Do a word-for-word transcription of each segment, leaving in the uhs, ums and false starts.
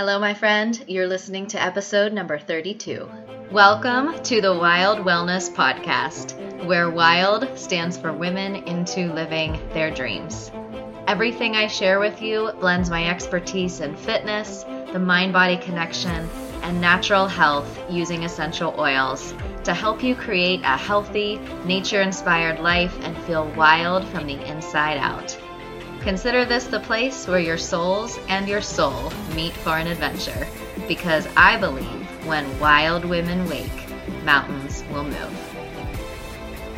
Hello, my friend. You're listening to episode number thirty-two. Welcome to the Wild Wellness Podcast, where WILD stands for Women Into Living Their Dreams. Everything I share with you blends my expertise in fitness, the mind-body connection, and natural health using essential oils to help you create a healthy, nature-inspired life and feel wild from the inside out. Consider this the place where your souls and your soul meet for an adventure, because I believe when wild women wake, mountains will move.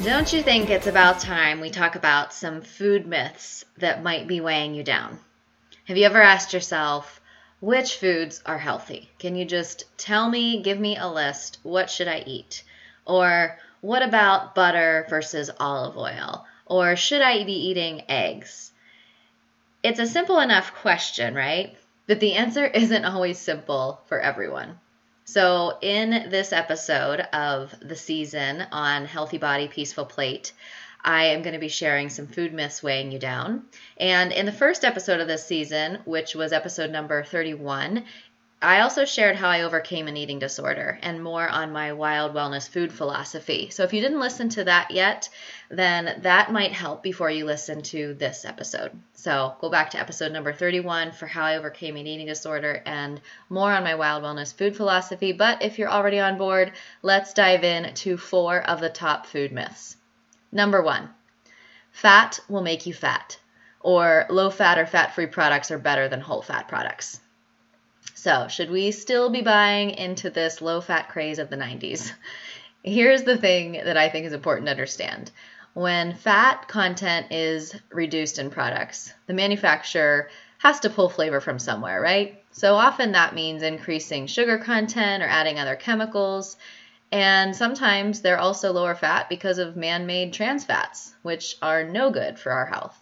Don't you think it's about time we talk about some food myths that might be weighing you down? Have you ever asked yourself, which foods are healthy? Can you just tell me, give me a list, what should I eat? Or what about butter versus olive oil? Or should I be eating eggs? It's a simple enough question, right? But the answer isn't always simple for everyone. So in this episode of the season on Healthy Body, Peaceful Plate, I am going to be sharing some food myths weighing you down. And in the first episode of this season, which was episode number thirty-one, I also shared how I overcame an eating disorder and more on my wild wellness food philosophy. So if you didn't listen to that yet, then that might help before you listen to this episode. So go back to episode number thirty-one for how I overcame an eating disorder and more on my wild wellness food philosophy. But if you're already on board, let's dive in to four of the top food myths. Number one, fat will make you fat, or low fat or fat-free products are better than whole fat products. So, should we still be buying into this low-fat craze of the nineties? Here's the thing that I think is important to understand. When fat content is reduced in products, the manufacturer has to pull flavor from somewhere, right? So often that means increasing sugar content or adding other chemicals. And sometimes they're also lower fat because of man-made trans fats, which are no good for our health.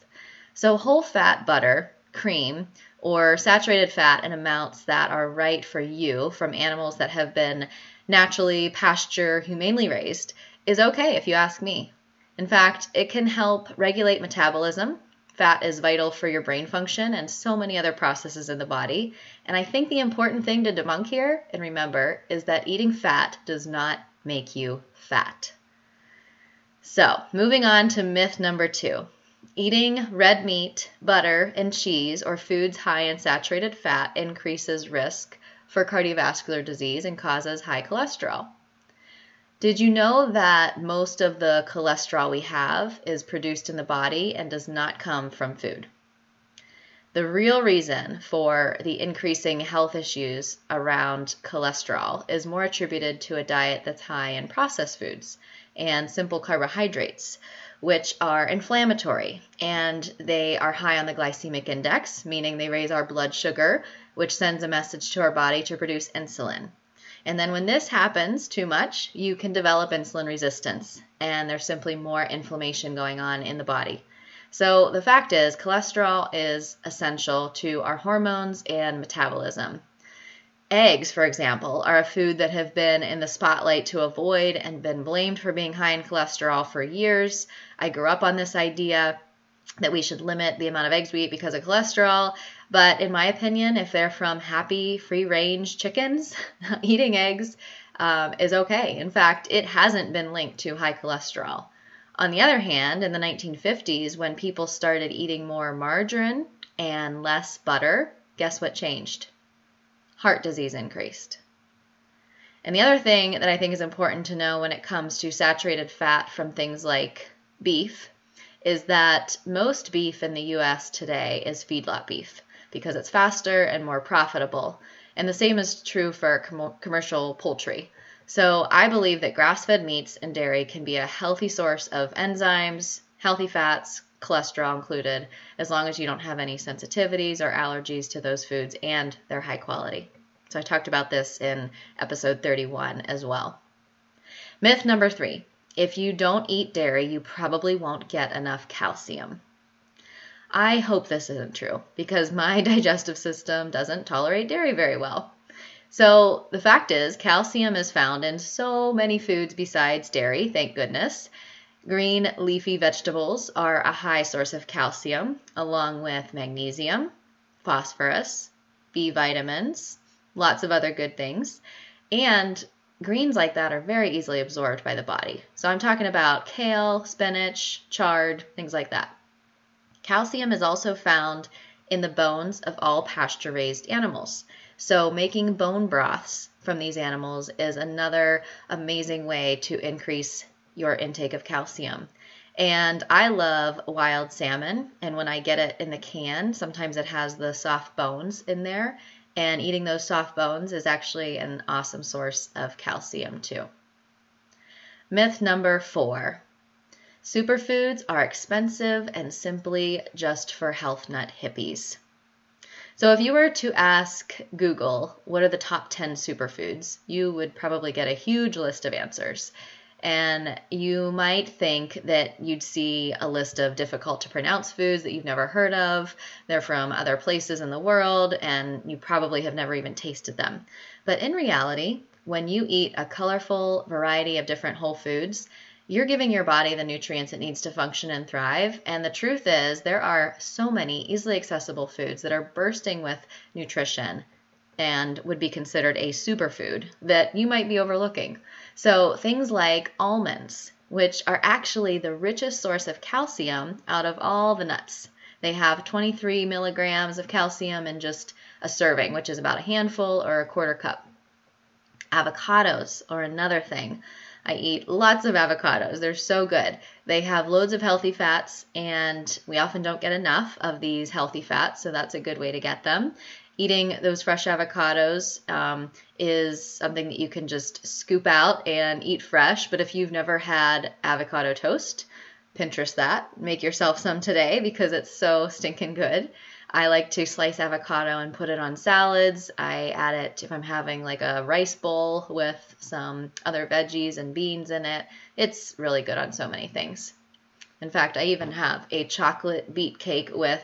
So whole fat butter, cream, or saturated fat in amounts that are right for you from animals that have been naturally pasture humanely raised is okay if you ask me. In fact, it can help regulate metabolism. Fat is vital for your brain function and so many other processes in the body. And I think the important thing to debunk here and remember is that eating fat does not make you fat. So moving on to myth number two. Eating red meat, butter, and cheese or foods high in saturated fat increases risk for cardiovascular disease and causes high cholesterol. Did you know that most of the cholesterol we have is produced in the body and does not come from food? The real reason for the increasing health issues around cholesterol is more attributed to a diet that's high in processed foods and simple carbohydrates, which are inflammatory, and they are high on the glycemic index, meaning they raise our blood sugar, which sends a message to our body to produce insulin. And then when this happens too much, you can develop insulin resistance, and there's simply more inflammation going on in the body. So the fact is, cholesterol is essential to our hormones and metabolism. Eggs, for example, are a food that have been in the spotlight to avoid and been blamed for being high in cholesterol for years. I grew up on this idea that we should limit the amount of eggs we eat because of cholesterol. But in my opinion, if they're from happy, free-range chickens, eating eggs um, is okay. In fact, it hasn't been linked to high cholesterol. On the other hand, in the nineteen fifties, when people started eating more margarine and less butter, guess what changed? Heart disease increased. And the other thing that I think is important to know when it comes to saturated fat from things like beef is that most beef in the U S today is feedlot beef because it's faster and more profitable. And the same is true for com- commercial poultry. So I believe that grass-fed meats and dairy can be a healthy source of enzymes, healthy fats, cholesterol included, as long as you don't have any sensitivities or allergies to those foods and they're high quality. So I talked about this in episode thirty-one as well. Myth number three, if you don't eat dairy, you probably won't get enough calcium. I hope this isn't true because my digestive system doesn't tolerate dairy very well. So the fact is, calcium is found in so many foods besides dairy, thank goodness. Green leafy vegetables are a high source of calcium, along with magnesium, phosphorus, B vitamins, lots of other good things. And greens like that are very easily absorbed by the body. So I'm talking about kale, spinach, chard, things like that. Calcium is also found in the bones of all pasture-raised animals. So making bone broths from these animals is another amazing way to increase your intake of calcium. And I love wild salmon, and when I get it in the can, sometimes it has the soft bones in there, and eating those soft bones is actually an awesome source of calcium too. Myth number four. Superfoods are expensive and simply just for health nut hippies. So if you were to ask Google, what are the top ten superfoods, you would probably get a huge list of answers. And you might think that you'd see a list of difficult to pronounce foods that you've never heard of. They're from other places in the world, and you probably have never even tasted them. But in reality, when you eat a colorful variety of different whole foods, you're giving your body the nutrients it needs to function and thrive. And the truth is, there are so many easily accessible foods that are bursting with nutrition and would be considered a superfood that you might be overlooking. So things like almonds, which are actually the richest source of calcium out of all the nuts. They have twenty-three milligrams of calcium in just a serving, which is about a handful or a quarter cup. Avocados are another thing. I eat lots of avocados. They're so good. They have loads of healthy fats, and we often don't get enough of these healthy fats, so that's a good way to get them. Eating those fresh avocados um, is something that you can just scoop out and eat fresh. But if you've never had avocado toast, Pinterest that. Make yourself some today because it's so stinking good. I like to slice avocado and put it on salads. I add it if I'm having like a rice bowl with some other veggies and beans in it. It's really good on so many things. In fact, I even have a chocolate beet cake with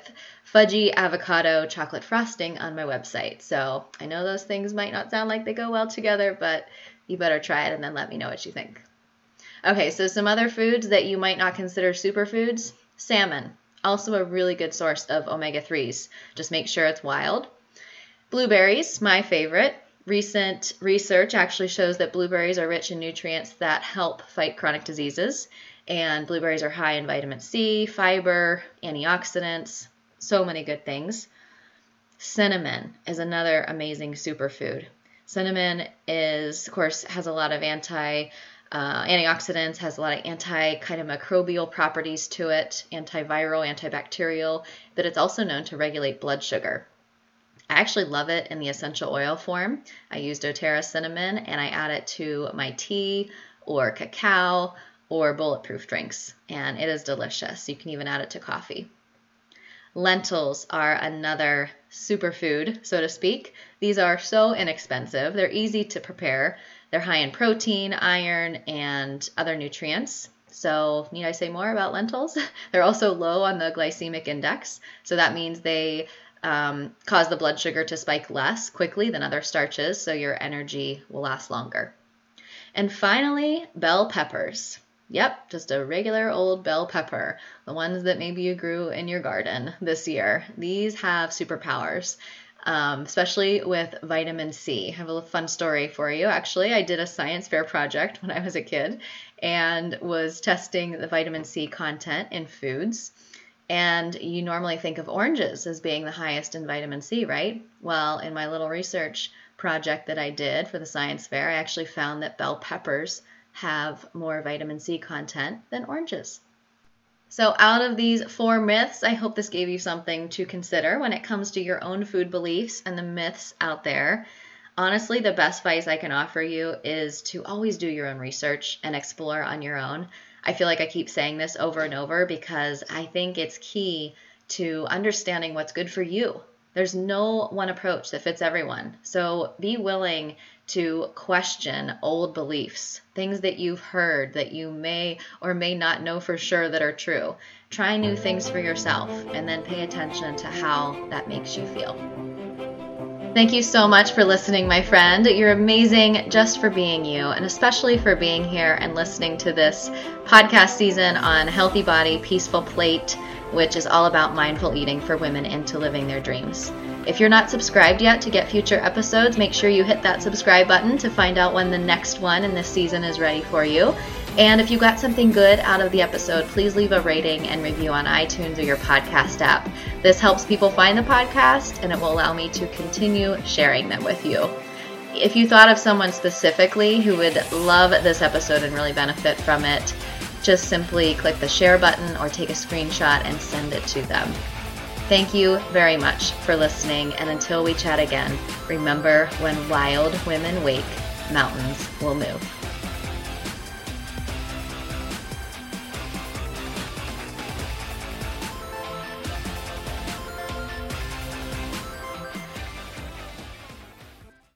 fudgy avocado chocolate frosting on my website. So I know those things might not sound like they go well together, but you better try it and then let me know what you think. Okay, so some other foods that you might not consider superfoods. Salmon, also a really good source of omega threes. Just make sure it's wild. Blueberries, my favorite. Recent research actually shows that blueberries are rich in nutrients that help fight chronic diseases. And blueberries are high in vitamin C, fiber, antioxidants, so many good things. Cinnamon is another amazing superfood. Cinnamon is, of course, has a lot of anti, uh, antioxidants, has a lot of anti kind of microbial properties to it, antiviral, antibacterial, but it's also known to regulate blood sugar. I actually love it in the essential oil form. I use doTERRA cinnamon and I add it to my tea or cacao or bulletproof drinks, and it is delicious. You can even add it to coffee. Lentils are another superfood, so to speak. These are so inexpensive. They're easy to prepare. They're high in protein, iron, and other nutrients. So need I say more about lentils? They're also low on the glycemic index, so that means they um, cause the blood sugar to spike less quickly than other starches, so your energy will last longer. And finally, bell peppers. Yep, just a regular old bell pepper, the ones that maybe you grew in your garden this year. These have superpowers, um, especially with vitamin C. I have a fun story for you. Actually, I did a science fair project when I was a kid and was testing the vitamin C content in foods. And you normally think of oranges as being the highest in vitamin C, right? Well, in my little research project that I did for the science fair, I actually found that bell peppers have more vitamin C content than oranges. So out of these four myths, I hope this gave you something to consider when it comes to your own food beliefs and the myths out there. Honestly, the best advice I can offer you is to always do your own research and explore on your own. I feel like I keep saying this over and over because I think it's key to understanding what's good for you. There's no one approach that fits everyone. So be willing to question old beliefs, things that you've heard that you may or may not know for sure that are true. Try new things for yourself and then pay attention to how that makes you feel. Thank you so much for listening, my friend. You're amazing just for being you, and especially for being here and listening to this podcast season on Healthy Body, Peaceful Plate, which is all about mindful eating for women into living their dreams. If you're not subscribed yet to get future episodes, make sure you hit that subscribe button to find out when the next one in this season is ready for you. And if you got something good out of the episode, please leave a rating and review on iTunes or your podcast app. This helps people find the podcast, and it will allow me to continue sharing them with you. If you thought of someone specifically who would love this episode and really benefit from it, just simply click the share button or take a screenshot and send it to them. Thank you very much for listening, and until we chat again, remember, when wild women wake, mountains will move.